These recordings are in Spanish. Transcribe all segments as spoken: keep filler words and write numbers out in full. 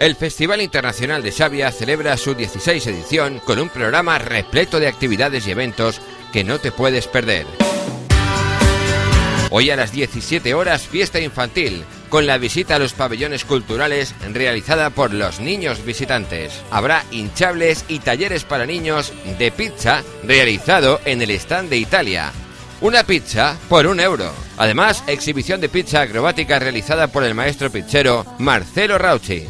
El Festival Internacional de Xabia celebra su decimosexta edición con un programa repleto de actividades y eventos que no te puedes perder. Hoy a las diecisiete horas, fiesta infantil, con la visita a los pabellones culturales realizada por los niños visitantes. Habrá hinchables y talleres para niños de pizza realizado en el stand de Italia. Una pizza por un euro. Además, exhibición de pizza acrobática realizada por el maestro pizzero Marcelo Rauchi.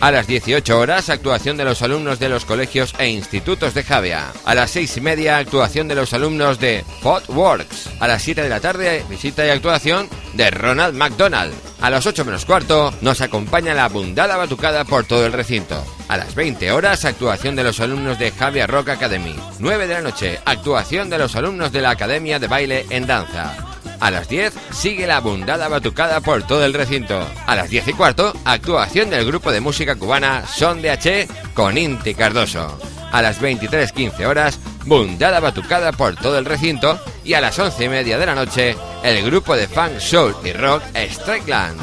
A las dieciocho horas, actuación de los alumnos de los colegios e institutos de Javea. A las seis y media, actuación de los alumnos de Hot Works. A las siete de la tarde, visita y actuación de Ronald McDonald. A las ocho menos cuarto, nos acompaña la Bunyada Batucada por todo el recinto. A las veinte horas, actuación de los alumnos de Javea Rock Academy. nueve de la noche, actuación de los alumnos de la Academia de Baile en Danza. A las diez, sigue la Bunyada Batucada por todo el recinto. A las diez y cuarto, actuación del grupo de música cubana Son de Ache con Inti Cardoso. A las veintitrés quince horas, Bunyada Batucada por todo el recinto. Y a las once y media de la noche, el grupo de funk, soul y rock Strike Land.